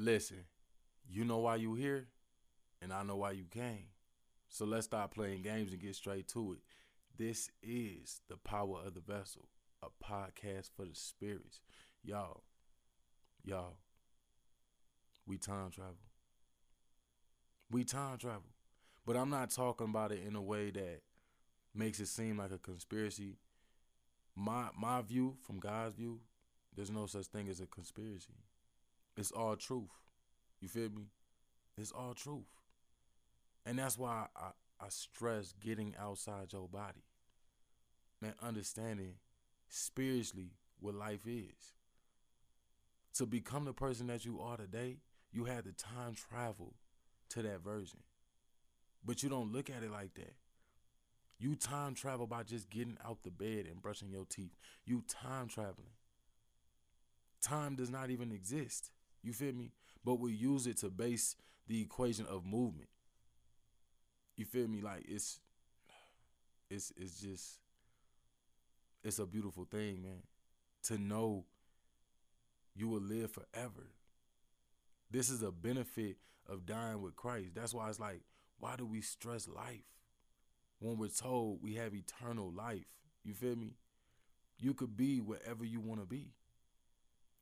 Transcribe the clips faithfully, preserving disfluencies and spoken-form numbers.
Listen, you know why you here, and I know why you came. So let's stop playing games and get straight to it. This is The Power of the Vessel, a podcast for the spirits. Y'all, y'all, we time travel. We time travel. But I'm not talking about it in a way that makes it seem like a conspiracy. My my view, from God's view, there's no such thing as a conspiracy. It's all truth. You feel me? It's all truth. And that's why I, I stress getting outside your body and understanding spiritually what life is. To become the person that you are today, you had to time travel to that version. But you don't look at it like that. You time travel by just getting out the bed and brushing your teeth. You time traveling. Time does not even exist. You feel me? But we use it to base the equation of movement. You feel me? Like it's, it's, it's just, it's a beautiful thing, man. To know you will live forever. This is a benefit of dying with Christ. That's why it's like, why do we stress life when we're told we have eternal life? You feel me? You could be wherever you want to be.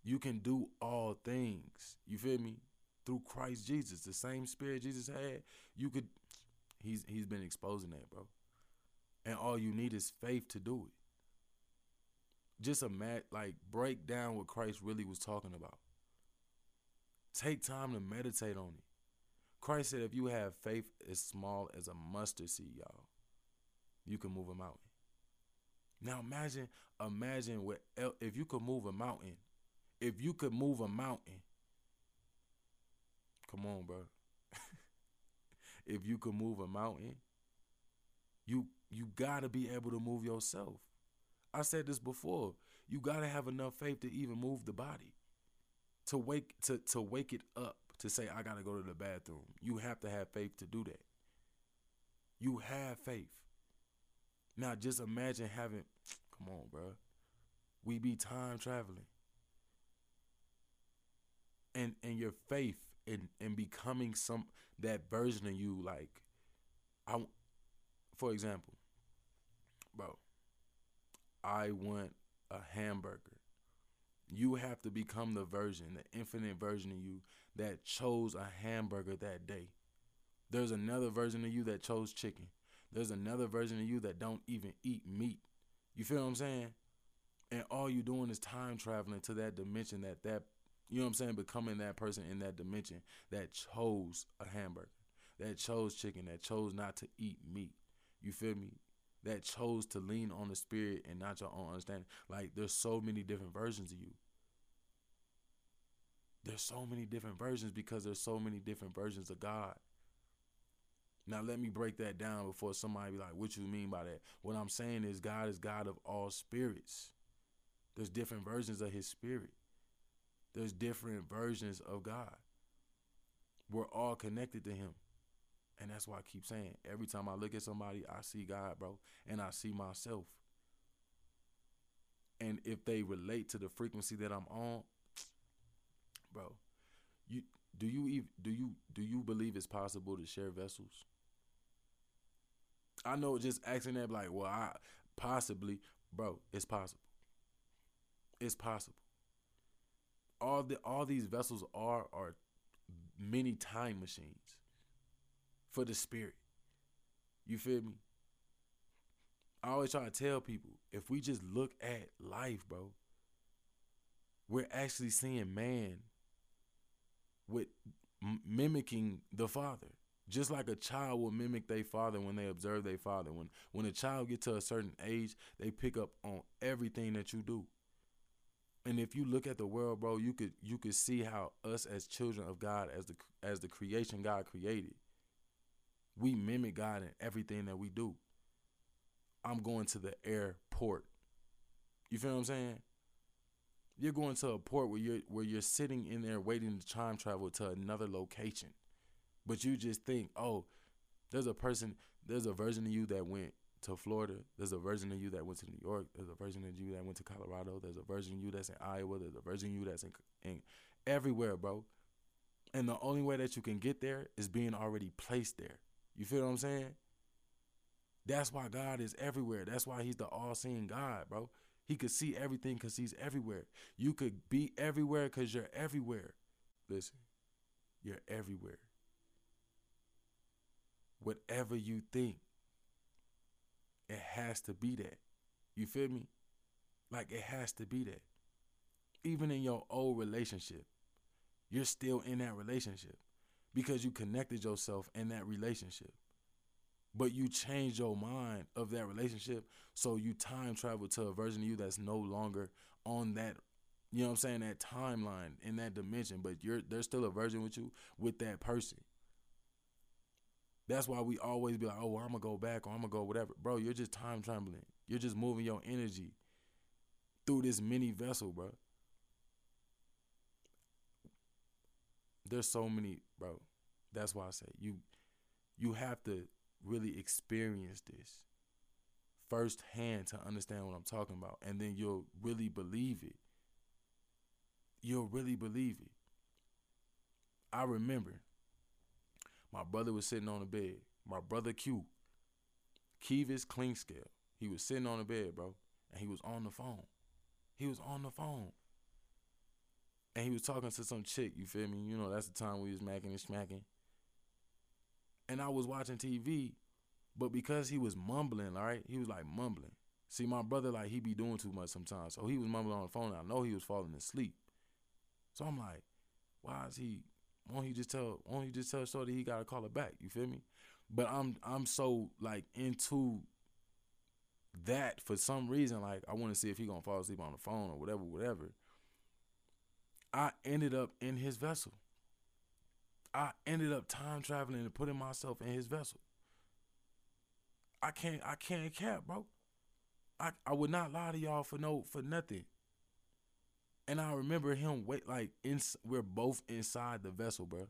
You can do all things. You feel me? Through Christ Jesus, the same spirit Jesus had. You could. He's he's been exposing that, bro. And all you need is faith to do it. Just imagine, like, break down what Christ really was talking about. Take time to meditate on it. Christ said if you have faith as small as a mustard seed, y'all, you can move a mountain. Now imagine, imagine what el- if you could move a mountain. If you could move a mountain. Come on, bro. If you could move a mountain, you you gotta be able to move yourself. I said this before. You gotta have enough faith to even move the body. To wake to, to wake it up. To say, I got to go to the bathroom. You have to have faith to do that. You have faith. Now, just imagine having... Come on, bro. We be time traveling. And and your faith in, in becoming some that version of you, like... I, for example, bro, I want a hamburger. You have to become the version, the infinite version of you that chose a hamburger that day. There's another version of you that chose chicken. There's another version of you that don't even eat meat. You feel what I'm saying? And all you're doing is time traveling to that dimension that that, you know what I'm saying, becoming that person in that dimension that chose a hamburger, that chose chicken, that chose not to eat meat. You feel me? That chose to lean on the spirit and not your own understanding. Like, there's so many different versions of you. There's so many different versions because there's so many different versions of God. Now, let me break that down before somebody be like, what you mean by that? What I'm saying is God is God of all spirits. There's different versions of his spirit. There's different versions of God. We're all connected to him. And that's why I keep saying, every time I look at somebody, I see God, bro, and I see myself. And if they relate to the frequency that I'm on, bro, you do you even, do you do you believe it's possible to share vessels? I know just asking that, like, well, I possibly, bro, it's possible. It's possible. All the all these vessels are are many time machines for the spirit. You feel me? I always try to tell people, if we just look at life, bro, we're actually seeing man with m- mimicking the father. Just like a child will mimic their father when they observe their father. When when a child gets to a certain age, they pick up on everything that you do. And if you look at the world, bro, you could you could see how us as children of God, as the as the creation God created, we mimic God in everything that we do. I'm going to the airport. You feel what I'm saying? You're going to a port where you're where you're sitting in there waiting to time travel to another location. But you just think, oh, there's a person, there's a version of you that went to Florida. There's a version of you that went to New York. There's a version of you that went to Colorado. There's a version of you that's in Iowa. There's a version of you that's in, in everywhere, bro. And the only way that you can get there is being already placed there. You feel what I'm saying? That's why God is everywhere. That's why he's the all-seeing God, bro. He could see everything because he's everywhere. You could be everywhere because you're everywhere. Listen, you're everywhere. Whatever you think, it has to be that. You feel me? Like, it has to be that. Even in your old relationship, you're still in that relationship because you connected yourself in that relationship. But you changed your mind of that relationship, so you time travel to a version of you that's no longer on that, you know what I'm saying, that timeline, in that dimension. But you're there's still a version with you, with that person. That's why we always be like, oh, well, I'm going to go back, or I'm going to go whatever. Bro, you're just time traveling. You're just moving your energy through this mini vessel, bro. There's so many, bro. That's why I say you, you have to really experience this firsthand to understand what I'm talking about. And then you'll really believe it. You'll really believe it. I remember my brother was sitting on the bed. My brother Q, Kevis Klingscale, he was sitting on the bed, bro, and he was on the phone. He was on the phone. And he was talking to some chick, you feel me? You know, that's the time we was macking and smacking. And I was watching T V, but because he was mumbling, all right, he was like mumbling. See, my brother, like, he be doing too much sometimes, so he was mumbling on the phone, and I know he was falling asleep. So I'm like, why is he, won't he just tell, won't he just tell Shorty he gotta call her back, you feel me? But I'm, I'm so, like, into that for some reason, like, I wanna see if he gonna fall asleep on the phone or whatever, whatever. I ended up in his vessel. I ended up time traveling and putting myself in his vessel. I can't, I can't cap, bro. I, I would not lie to y'all for no, for nothing. And I remember him wait, like, in, we're both inside the vessel, bro.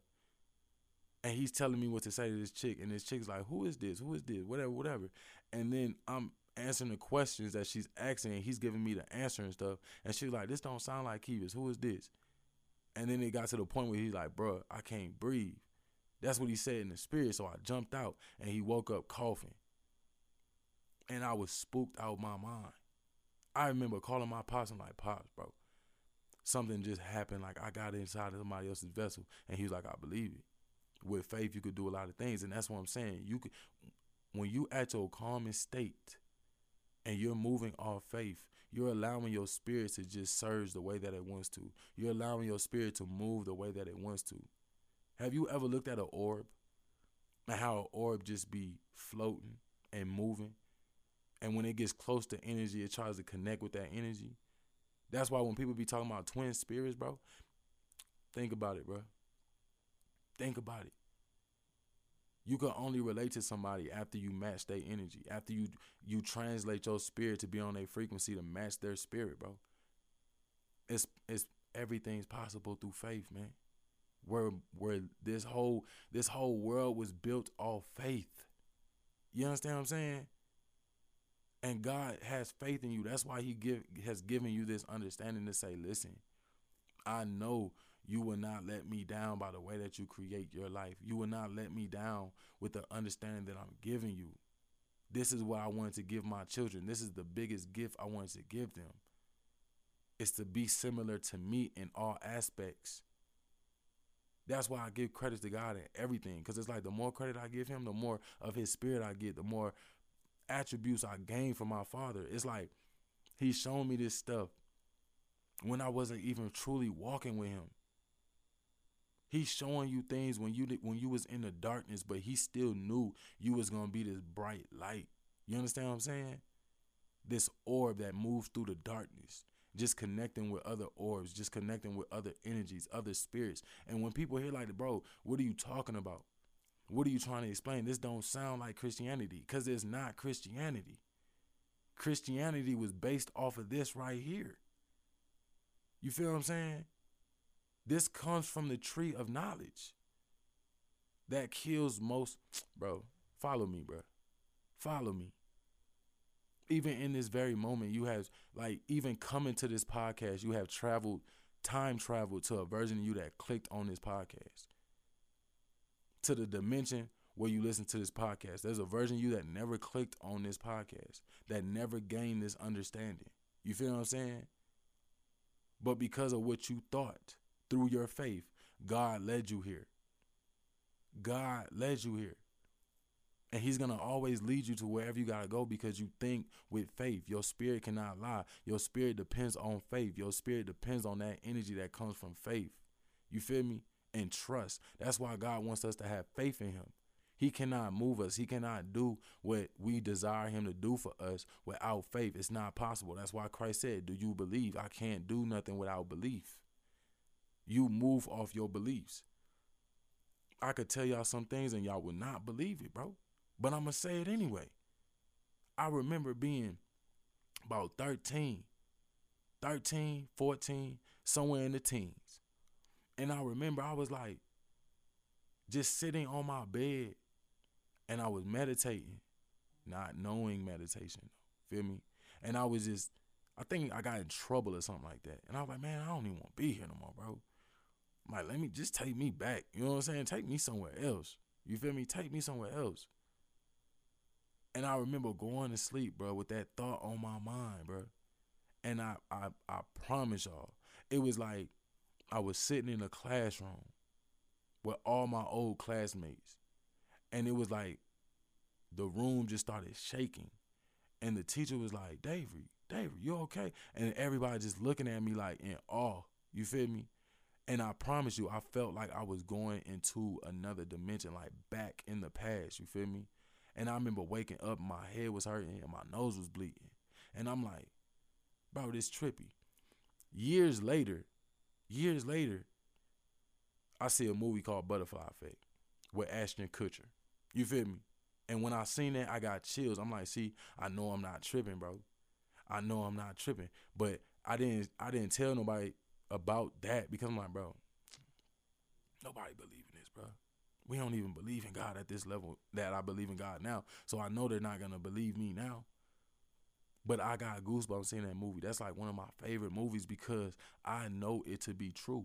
And he's telling me what to say to this chick, and this chick's like, "Who is this? Who is this? Whatever, whatever." And then I'm answering the questions that she's asking, and he's giving me the answer and stuff. And she's like, "This don't sound like Kevis. Who is this?" And then it got to the point where he's like, "Bruh, I can't breathe." That's what he said in the spirit. So I jumped out, and he woke up coughing. And I was spooked out my mind. I remember calling my pops and like, "Pops, bro, something just happened. Like, I got inside of somebody else's vessel." And he was like, "I believe it." With faith, you could do a lot of things. And that's what I'm saying. You could, when you at your calmest state and you're moving off faith, you're allowing your spirit to just surge the way that it wants to. You're allowing your spirit to move the way that it wants to. Have you ever looked at an orb and how an orb just be floating and moving? And when it gets close to energy, it tries to connect with that energy. That's why when people be talking about twin spirits, bro, think about it, bro. Think about it. You can only relate to somebody after you match their energy, after you you translate your spirit to be on their frequency to match their spirit, bro. It's it's everything's possible through faith, man. Where where this whole this whole world was built off faith. You understand what I'm saying? And God has faith in you. That's why He give has given you this understanding to say, "Listen, I know you will not let me down by the way that you create your life. You will not let me down with the understanding that I'm giving you. This is what I wanted to give my children. This is the biggest gift I wanted to give them. It's to be similar to me in all aspects." That's why I give credit to God in everything, because it's like the more credit I give Him, the more of His spirit I get, the more attributes I gain from my Father. It's like He's shown me this stuff when I wasn't even truly walking with Him. He's showing you things when you when you was in the darkness, but He still knew you was going to be this bright light. You understand what I'm saying? This orb that moves through the darkness, just connecting with other orbs, just connecting with other energies, other spirits. And when people hear like, "Bro, what are you talking about? What are you trying to explain? This don't sound like Christianity," because it's not Christianity. Christianity was based off of this right here. You feel what I'm saying? This comes from the tree of knowledge that kills most. Bro, follow me, bro. Follow me. Even in this very moment, you have, like, even coming to this podcast, you have traveled time traveled to a version of you that clicked on this podcast, to the dimension where you listen to this podcast. There's a version of you that never clicked on this podcast, that never gained this understanding. You feel what I'm saying? But because of what you thought, through your faith, God led you here. God led you here. And he's going to always lead you to wherever you got to go because you think with faith. Your spirit cannot lie. Your spirit depends on faith. Your spirit depends on that energy that comes from faith. You feel me? And trust. That's why God wants us to have faith in him. He cannot move us. He cannot do what we desire him to do for us without faith. It's not possible. That's why Christ said, do you believe? I can't do nothing without belief. You move off your beliefs. I could tell y'all some things and y'all would not believe it, bro. But I'm going to say it anyway. I remember being about thirteen, thirteen, fourteen, somewhere in the teens. And I remember I was like just sitting on my bed and I was meditating, not knowing meditation. Feel me? And I was just, I think I got in trouble or something like that. And I was like, man, I don't even want to be here no more, bro. I'm like, let me just take me back. You know what I'm saying? Take me somewhere else. You feel me? Take me somewhere else. And I remember going to sleep, bro, with that thought on my mind, bro. And I, I, I promise y'all, it was like I was sitting in a classroom with all my old classmates. And it was like the room just started shaking. And the teacher was like, Davery, Davery, you okay? And everybody just looking at me like in awe. You feel me? And I promise you, I felt like I was going into another dimension, like back in the past. You feel me? And I remember waking up, my head was hurting and my nose was bleeding. And I'm like, bro, this trippy. Years later, years later, I see a movie called Butterfly Effect with Ashton Kutcher. You feel me? And when I seen that, I got chills. I'm like, see, I know I'm not tripping, bro. I know I'm not tripping. But I didn't I didn't tell nobody about that because I'm like, bro, nobody believe in this, bro. We don't even believe in God at this level that I believe in God now. So I know they're not going to believe me now. But I got goosebumps seeing that movie. That's like one of my favorite movies because I know it to be true.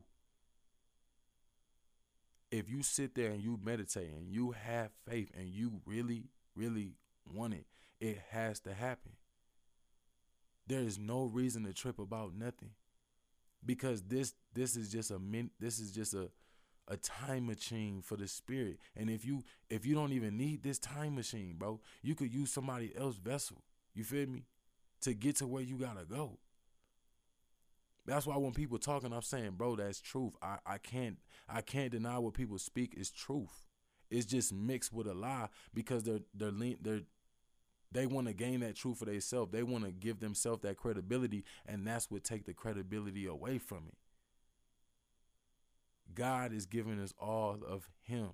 If you sit there and you meditate and you have faith and you really, really want it, it has to happen. There is no reason to trip about nothing because this this is just a min, this is just a a time machine for the spirit. And if you if you don't even need this time machine, bro, you could use somebody else's vessel, you feel me, to get to where you gotta go. That's why when people talking, I'm saying, bro, that's truth. I, I can't I can't deny what people speak is truth. It's just mixed with a lie because they're they're they're they want to gain that truth for themselves. They want to give themselves that credibility, and that's what take the credibility away from it. God is giving us all of him.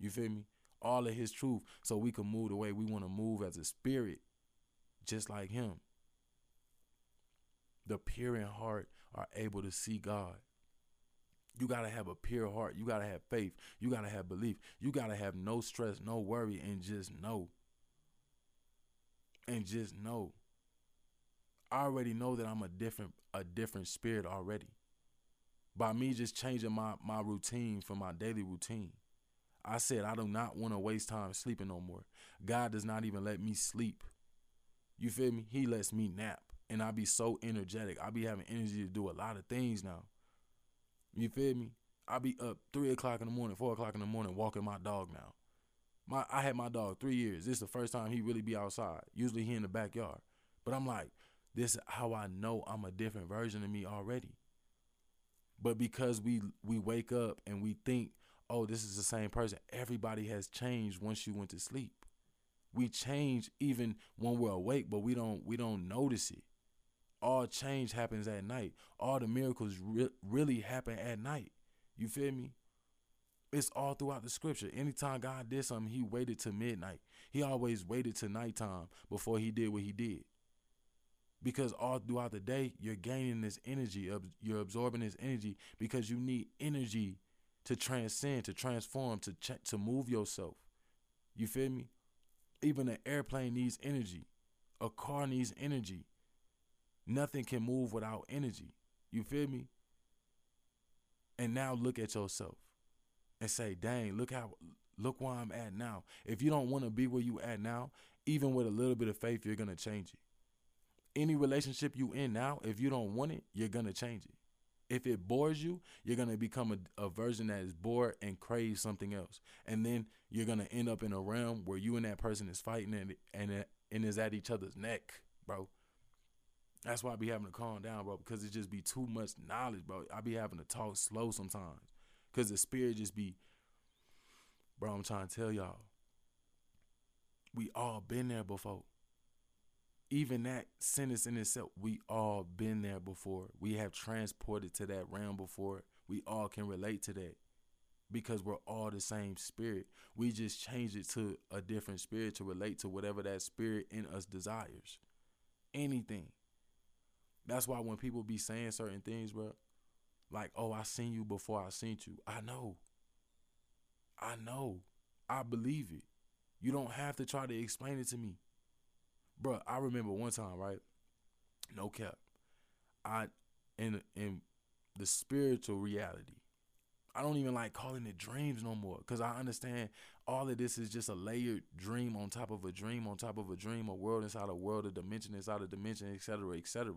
You feel me? All of his truth so we can move the way we want to move as a spirit, just like him. The pure in heart are able to see God. You got to have a pure heart. You got to have faith. You got to have belief. You got to have no stress, no worry, and just know. And just know. I already know that I'm a different, a different spirit already. By me just changing my, my routine from my daily routine. I said I do not want to waste time sleeping no more. God does not even let me sleep. You feel me? He lets me nap. And I be so energetic. I be having energy to do a lot of things now. You feel me? I be up three o'clock in the morning, four o'clock in the morning, walking my dog now. My I had my dog three years. This is the first time he really be outside. Usually he in the backyard. But I'm like, this is how I know I'm a different version of me already. But because we we wake up and we think, oh, this is the same person. Everybody has changed once you went to sleep. We change even when we're awake, but we don't we don't notice it. All change happens at night. All the miracles re- really happen at night. You feel me? It's all throughout the scripture. Anytime God did something, he waited till midnight. He always waited till nighttime before he did what he did. Because all throughout the day, you're gaining this energy, you're absorbing this energy because you need energy to transcend, to transform, to ch- to move yourself. You feel me? Even an airplane needs energy. A car needs energy. Nothing can move without energy. You feel me? And now look at yourself and say, dang, look how, look where I'm at now. If you don't want to be where you at now, even with a little bit of faith, you're going to change it. Any relationship you in now, if you don't want it, you're going to change it. If it bores you, you're going to become a, a version that is bored and craves something else. And then you're going to end up in a realm where you and that person is fighting and and, and is at each other's neck, bro. That's why I be having to calm down, bro, because it just be too much knowledge, bro. I be having to talk slow sometimes because the spirit just be, bro, I'm trying to tell y'all, we all been there before. Even that sentence in itself, we all been there before. We have transported to that realm before. We all can relate to that because we're all the same spirit. We just change it to a different spirit to relate to whatever that spirit in us desires. Anything. That's why when people be saying certain things, bro, like, oh, I seen you before I seen you. I know. I know. I believe it. You don't have to try to explain it to me. Bro, I remember one time, right? No cap. I, in, in the spiritual reality, I don't even like calling it dreams no more because I understand all of this is just a layered dream on top of a dream on top of a dream, a world inside a world, a dimension inside a dimension, et cetera, et cetera.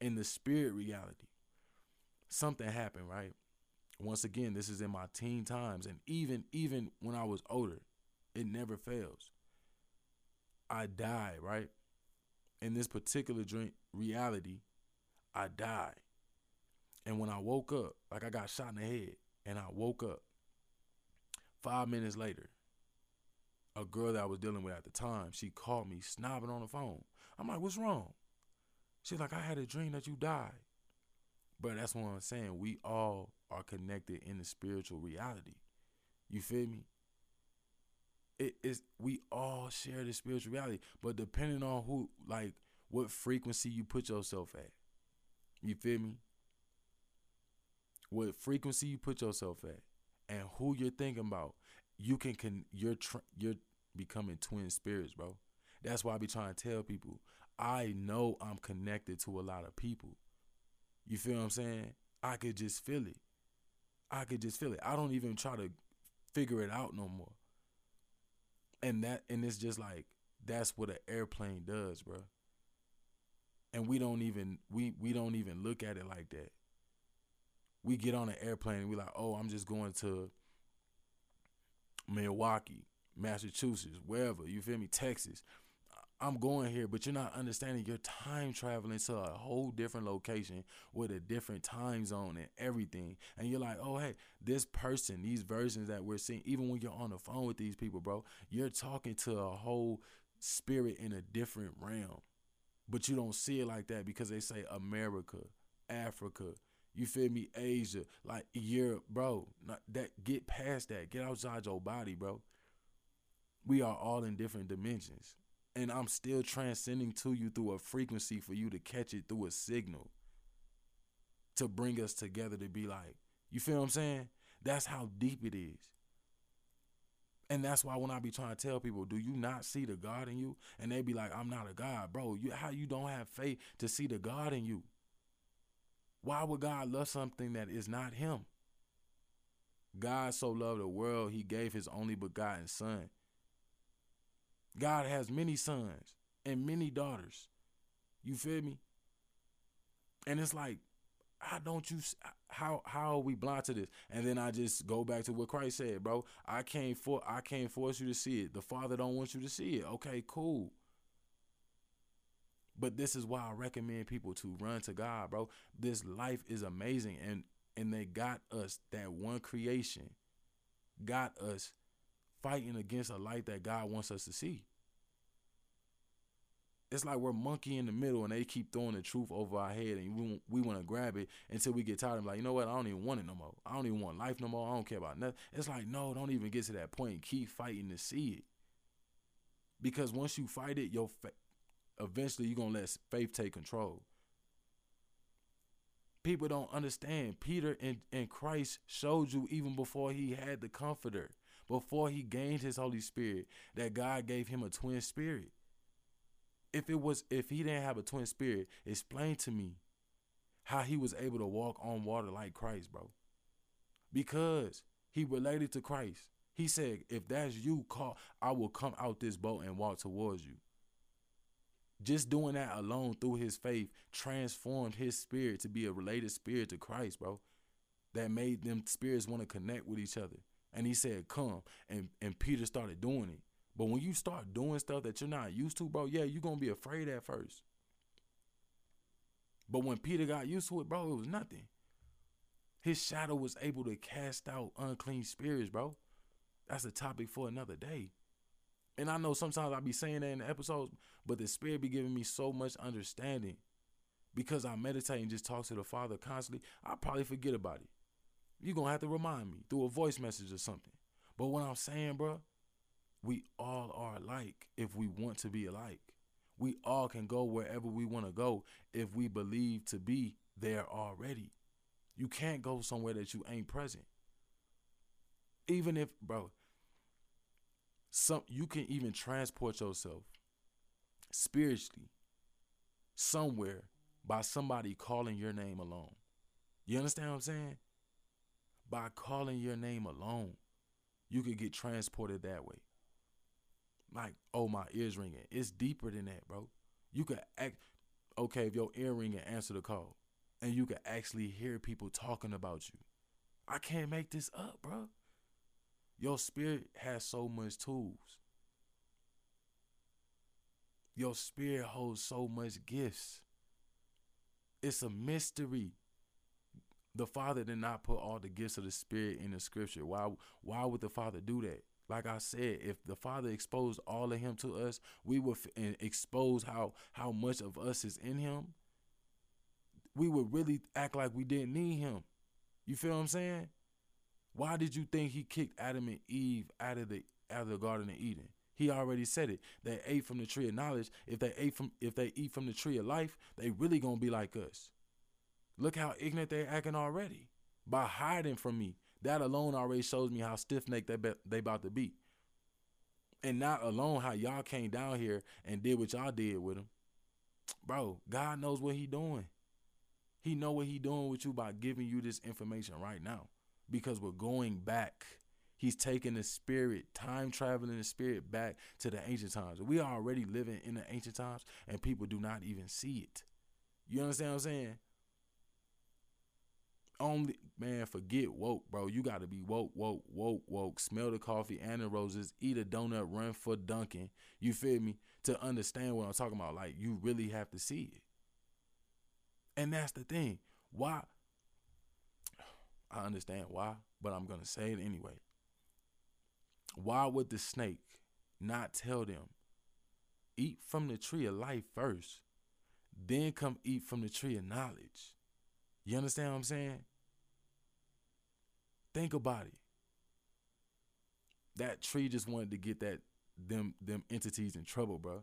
In the spirit reality, something happened, right? Once again, this is in my teen times, and even even when I was older, it never fails. I died, right? In this particular dream reality, I died. And when I woke up, like I got shot in the head, and I woke up. Five minutes later, a girl that I was dealing with at the time, she called me snobbing on the phone. I'm like, what's wrong? She's like, I had a dream that you died. But that's what I'm saying. We all are connected in the spiritual reality. You feel me? It is. We all share the spiritual reality, but depending on who, like what frequency you put yourself at. You feel me? What frequency you put yourself at and who you're thinking about, you can, can you're, tr- you're becoming twin spirits, bro. That's why I be trying to tell people, I know I'm connected to a lot of people. You feel what I'm saying? I could just feel it. I could just feel it. I don't even try to figure it out no more. And that, and it's just like, that's what an airplane does, bro. And we don't even, we, we don't even look at it like that. We get on an airplane and we're like, oh, I'm just going to Milwaukee, Massachusetts, wherever, you feel me, Texas. I'm going here, but you're not understanding you're time traveling to a whole different location with a different time zone and everything. And you're like, oh, hey, this person, these versions that we're seeing, even when you're on the phone with these people, bro, you're talking to a whole spirit in a different realm. But you don't see it like that because they say America, Africa, you feel me, Asia, like Europe, bro. Not that, get past that. Get outside your body, bro. We are all in different dimensions. And I'm still transcending to you through a frequency for you to catch it through a signal to bring us together to be like, you feel what I'm saying? That's how deep it is. And that's why when I be trying to tell people, do you not see the God in you? And they be like, I'm not a God, bro. You, how you don't have faith to see the God in you? Why would God love something that is not him? God so loved the world, he gave his only begotten son. God has many sons and many daughters. You feel me? And it's like, how don't you, how how are we blind to this? And then I just go back to what Christ said, bro. I can't, for, I can't force you to see it. The Father don't want you to see it. Okay, cool. But this is why I recommend people to run to God, bro. This life is amazing. And and they got us, that one creation, got us fighting against a life that God wants us to see. It's like we're monkey in the middle and they keep throwing the truth over our head and we, we want to grab it until we get tired of like, you know what? I don't even want it no more. I don't even want life no more. I don't care about nothing. It's like, no, don't even get to that point and keep fighting to see it. Because once you fight it, your fa- eventually you're going to let faith take control. People don't understand. Peter and, and Christ showed you even before he had the comforter, before he gained his Holy Spirit, that God gave him a twin spirit. If it was, if he didn't have a twin spirit, explain to me how he was able to walk on water like Christ, bro. because he related to Christ. He said, if that's you, call, I will come out this boat and walk towards you. Just doing that alone through his faith transformed his spirit to be a related spirit to Christ, bro. That made them spirits want to connect with each other. And he said, come. And, and Peter started doing it. But when you start doing stuff that you're not used to, bro, yeah, you're going to be afraid at first. But when Peter got used to it, bro, it was nothing. His shadow was able to cast out unclean spirits, bro. That's a topic for another day. And I know sometimes I be saying that in the episodes, but the Spirit be giving me so much understanding. Because I meditate and just talk to the Father constantly, I probably forget about it. You're going to have to remind me through a voice message or something. But what I'm saying, bro, we all are alike if we want to be alike. We all can go wherever we want to go if we believe to be there already. You can't go somewhere that you ain't present. Even if, bro, some you can even transport yourself spiritually somewhere by somebody calling your name alone. You understand what I'm saying? By calling your name alone, you could get transported that way. Like, oh, my ear's ringing. It's deeper than that, bro. You could act, okay, if your ear ringing, answer the call. And you could actually hear people talking about you. I can't make this up, bro. Your spirit has so much tools. Your spirit holds so much gifts. It's a mystery. The Father did not put all the gifts of the Spirit in the Scripture. Why, why would the Father do that? Like I said, if the Father exposed all of him to us, we would f- expose how, how much of us is in him. We would really act like we didn't need him. You feel what I'm saying? Why did you think he kicked Adam and Eve out of the out of the Garden of Eden? He already said it. They ate from the tree of knowledge. If they ate from if they eat from the tree of life, they really gonna be like us. Look how ignorant they're acting already by hiding from me. That alone already shows me how stiff-necked they be, they about to be. And not alone how y'all came down here and did what y'all did with them, bro. God knows what he doing. He know what he doing with you by giving you this information right now. Because we're going back. He's taking the spirit, time traveling the spirit back to the ancient times. We are already living in the ancient times and people do not even see it. You understand what I'm saying? Only, man, forget woke, bro. You got to be woke, woke, woke, woke. Smell the coffee and the roses. Eat a donut, run for Dunkin'. You feel me? To understand what I'm talking about. Like, you really have to see it. And that's the thing. Why? I understand why, but I'm going to say it anyway. Why would the snake not tell them, eat from the tree of life first, then come eat from the tree of knowledge? You understand what I'm saying? Think about it. That tree just wanted to get that them them entities in trouble, bro.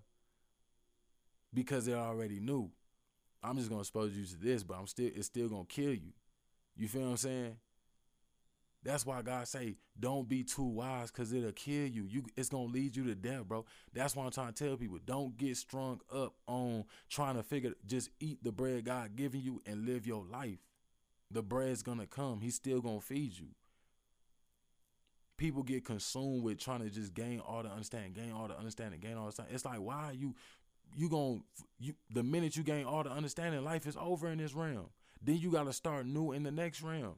Because they already knew. I'm just gonna expose you to this, but I'm still it's still gonna kill you. You feel what I'm saying? That's why God say, don't be too wise, because it'll kill you. You it's gonna lead you to death, bro. That's why I'm trying to tell people, don't get strung up on trying to figure, just eat the bread God giving you and live your life. The bread's gonna come. He's still gonna feed you. People get consumed with trying to just gain all the understanding, gain all the understanding, gain all the understanding. It's like, why are you you gonna you the minute you gain all the understanding, life is over in this realm. Then you got to start new in the next realm.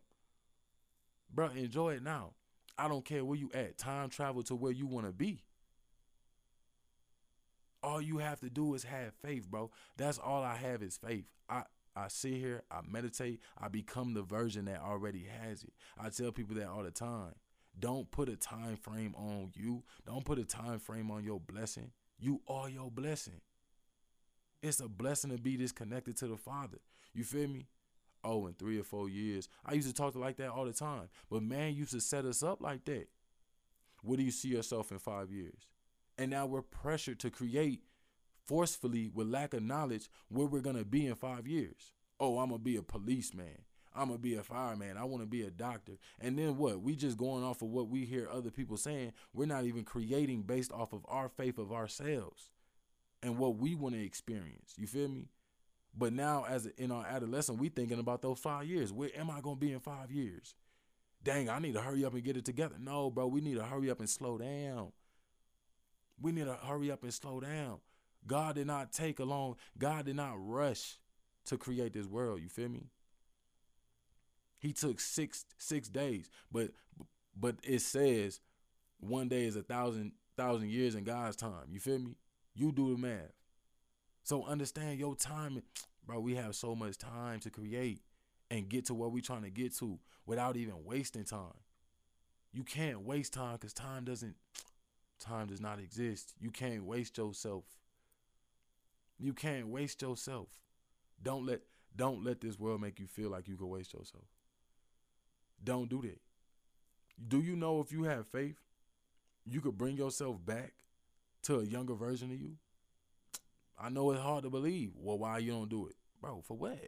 Bro, enjoy it now. I don't care where you at. Time travel to where you want to be. All you have to do is have faith, bro. That's all I have is faith. I, I sit here. I meditate. I become the version that already has it. I tell people that all the time. Don't put a time frame on you. Don't put a time frame on your blessing. You are your blessing. It's a blessing to be disconnected to the Father. You feel me? Oh, in three or four years. I used to talk to like that all the time. But man used to set us up like that. Where do you see yourself in five years? And now we're pressured to create forcefully with lack of knowledge where we're going to be in five years. Oh, I'm going to be a policeman. I'm going to be a fireman. I want to be a doctor. And then what? We just going off of what we hear other people saying. We're not even creating based off of our faith of ourselves and what we want to experience. You feel me? But now, as in our adolescence, we thinking about those five years. Where am I going to be in five years? dang, I need to hurry up and get it together. No, bro, we need to hurry up and slow down. We need to hurry up and slow down. God did not take a long, God did not rush to create this world. You feel me? He took six six days, but but it says one day is a thousand thousand years in God's time. You feel me? You do the math. So understand your time, bro. We have so much time to create and get to where we trying to get to without even wasting time. You can't waste time because time doesn't, time does not exist. You can't waste yourself. You can't waste yourself. Don't let don't let this world make you feel like you can waste yourself. Don't do that. Do you know if you have faith, you could bring yourself back to a younger version of you? I know it's hard to believe. Well, why you don't do it? Bro, for what?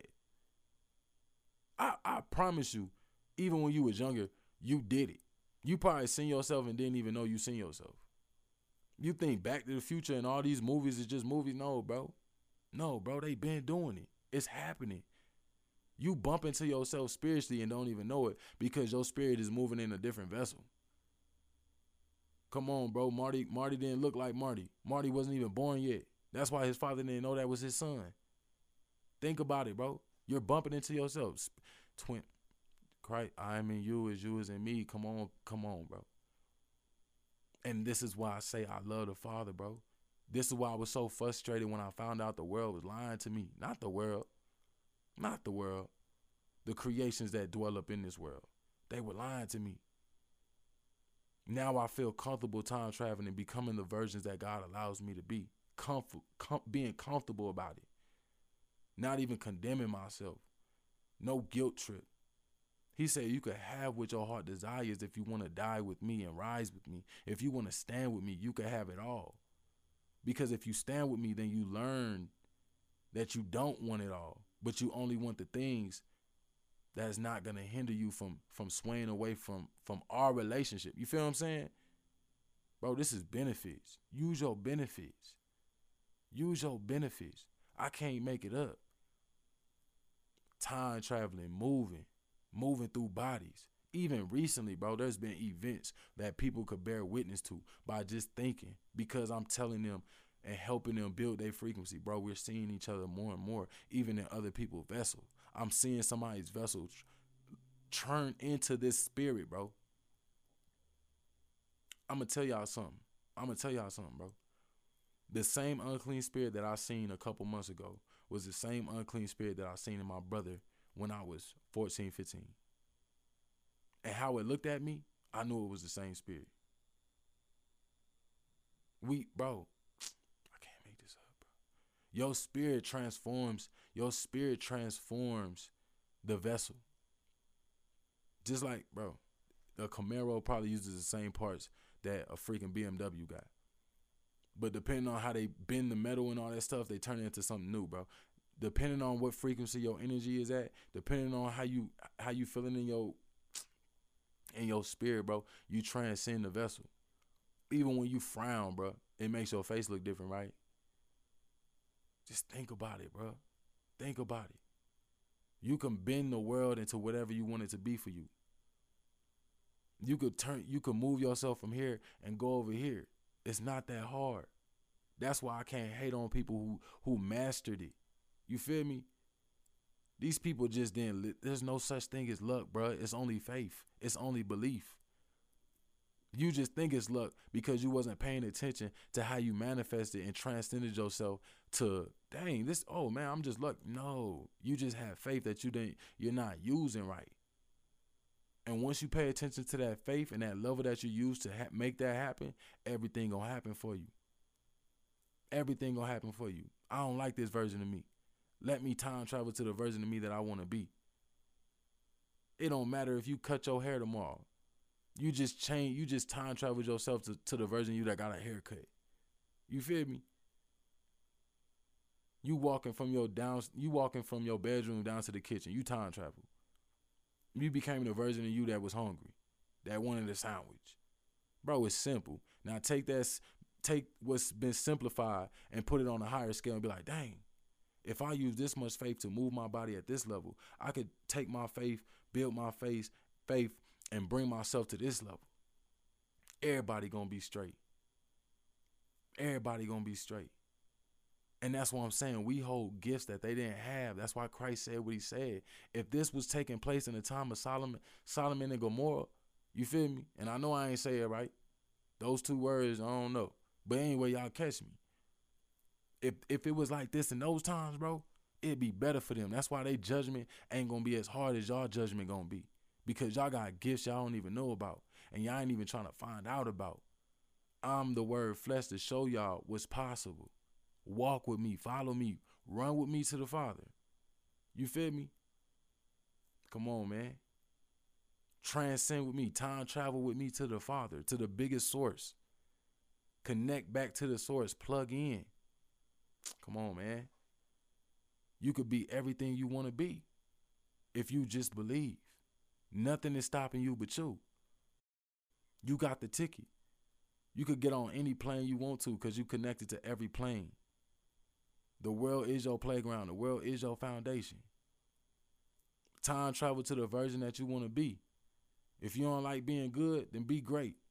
I, I promise you, even when you was younger, you did it. You probably seen yourself and didn't even know you seen yourself. You think Back to the Future and all these movies is just movies. No, bro. No, bro, they been doing it. It's happening. You bump into yourself spiritually and don't even know it because your spirit is moving in a different vessel. Come on, bro. Marty Marty didn't look like Marty. Marty wasn't even born yet. That's why his father didn't know that was his son. Think about it, bro. You're bumping into yourself. Twin, Christ, I am in you as you is in me. Come on, come on, bro. And this is why I say I love the Father, bro. This is why I was so frustrated when I found out the world was lying to me. Not the world. Not the world. The creations that dwell up in this world. They were lying to me. Now I feel comfortable time traveling and becoming the versions that God allows me to be. Comfort, com- being comfortable about it. Not even condemning myself. No guilt trip. He said you could have what your heart desires if you want to die with me and rise with me. If you want to stand with me, you could have it all. Because if you stand with me, then you learn that you don't want it all, but you only want the things that's not going to hinder you from from swaying away from, from our relationship. You feel what I'm saying? Bro, this is benefits. Use your benefits. Use your benefits. I can't make it up. Time traveling, moving, moving through bodies. Even recently, bro, there's been events that people could bear witness to by just thinking, because I'm telling them and helping them build their frequency. Bro, we're seeing each other more and more, even in other people's vessels. I'm seeing somebody's vessel tr- turn into this spirit, bro. I'm going to tell y'all something. I'm going to tell y'all something, bro. The same unclean spirit that I seen a couple months ago was the same unclean spirit that I seen in my brother when I was fourteen, fifteen. And how it looked at me, I knew it was the same spirit. We, bro, I can't make this up, bro. Your spirit transforms, your spirit transforms the vessel. Just like, bro, a Camaro probably uses the same parts that a freaking B M W got. But depending on how they bend the metal and all that stuff, they turn it into something new, bro. Depending on what frequency your energy is at, depending on how you how you feeling in your in your spirit, bro, you transcend the vessel. Even when you frown, bro, it makes your face look different, right? Just think about it, bro. Think about it. You can bend the world into whatever you want it to be for you. You could turn, you could move yourself from here and go over here. It's not that hard. That's why I can't hate on people who who mastered it. You feel me? These people just didn't. There's no such thing as luck, bro. It's only faith. It's only belief. You just think it's luck because you wasn't paying attention to how you manifested and transcended yourself to, dang, this, oh, man, I'm just luck. No, you just have faith that you didn't, you're not using right. And once you pay attention to that faith and that level that you use to ha- make that happen, everything going to happen for you. Everything going to happen for you. I don't like this version of me. Let me time travel to the version of me that I want to be. It don't matter if you cut your hair tomorrow. You just change, you just time travel yourself to, to the version of you that got a haircut. You feel me? You walking from your down, you walking from your bedroom down to the kitchen. You time travel. You became the version of you that was hungry, that wanted a sandwich. Bro, it's simple. Now take that, take what's been simplified and put it on a higher scale and be like, dang, if I use this much faith to move my body at this level, I could take my faith, build my faith, faith and bring myself to this level, everybody gonna be straight. Everybody gonna be straight. And that's what I'm saying. We hold gifts that they didn't have. That's why Christ said what he said. If this was taking place in the time of Solomon, Solomon and Gomorrah, you feel me? And I know I ain't say it right. Those two words, I don't know. But anyway, y'all catch me. If if it was like this in those times, bro, it'd be better for them. That's why they judgment ain't gonna be as hard as y'all judgment gonna be. Because y'all got gifts y'all don't even know about. And y'all ain't even trying to find out about. I'm the word flesh to show y'all what's possible. Walk with me, follow me, run with me to the Father. You feel me? Come on, man. Transcend with me, time travel with me to the Father, to the biggest source. Connect back to the source, plug in. Come on, man. You could be everything you want to be if you just believe. Nothing is stopping you but you. You got the ticket. You could get on any plane you want to because you connected to every plane. The world is your playground. The world is your foundation. Time travel to the version that you want to be. If you don't like being good, then be great.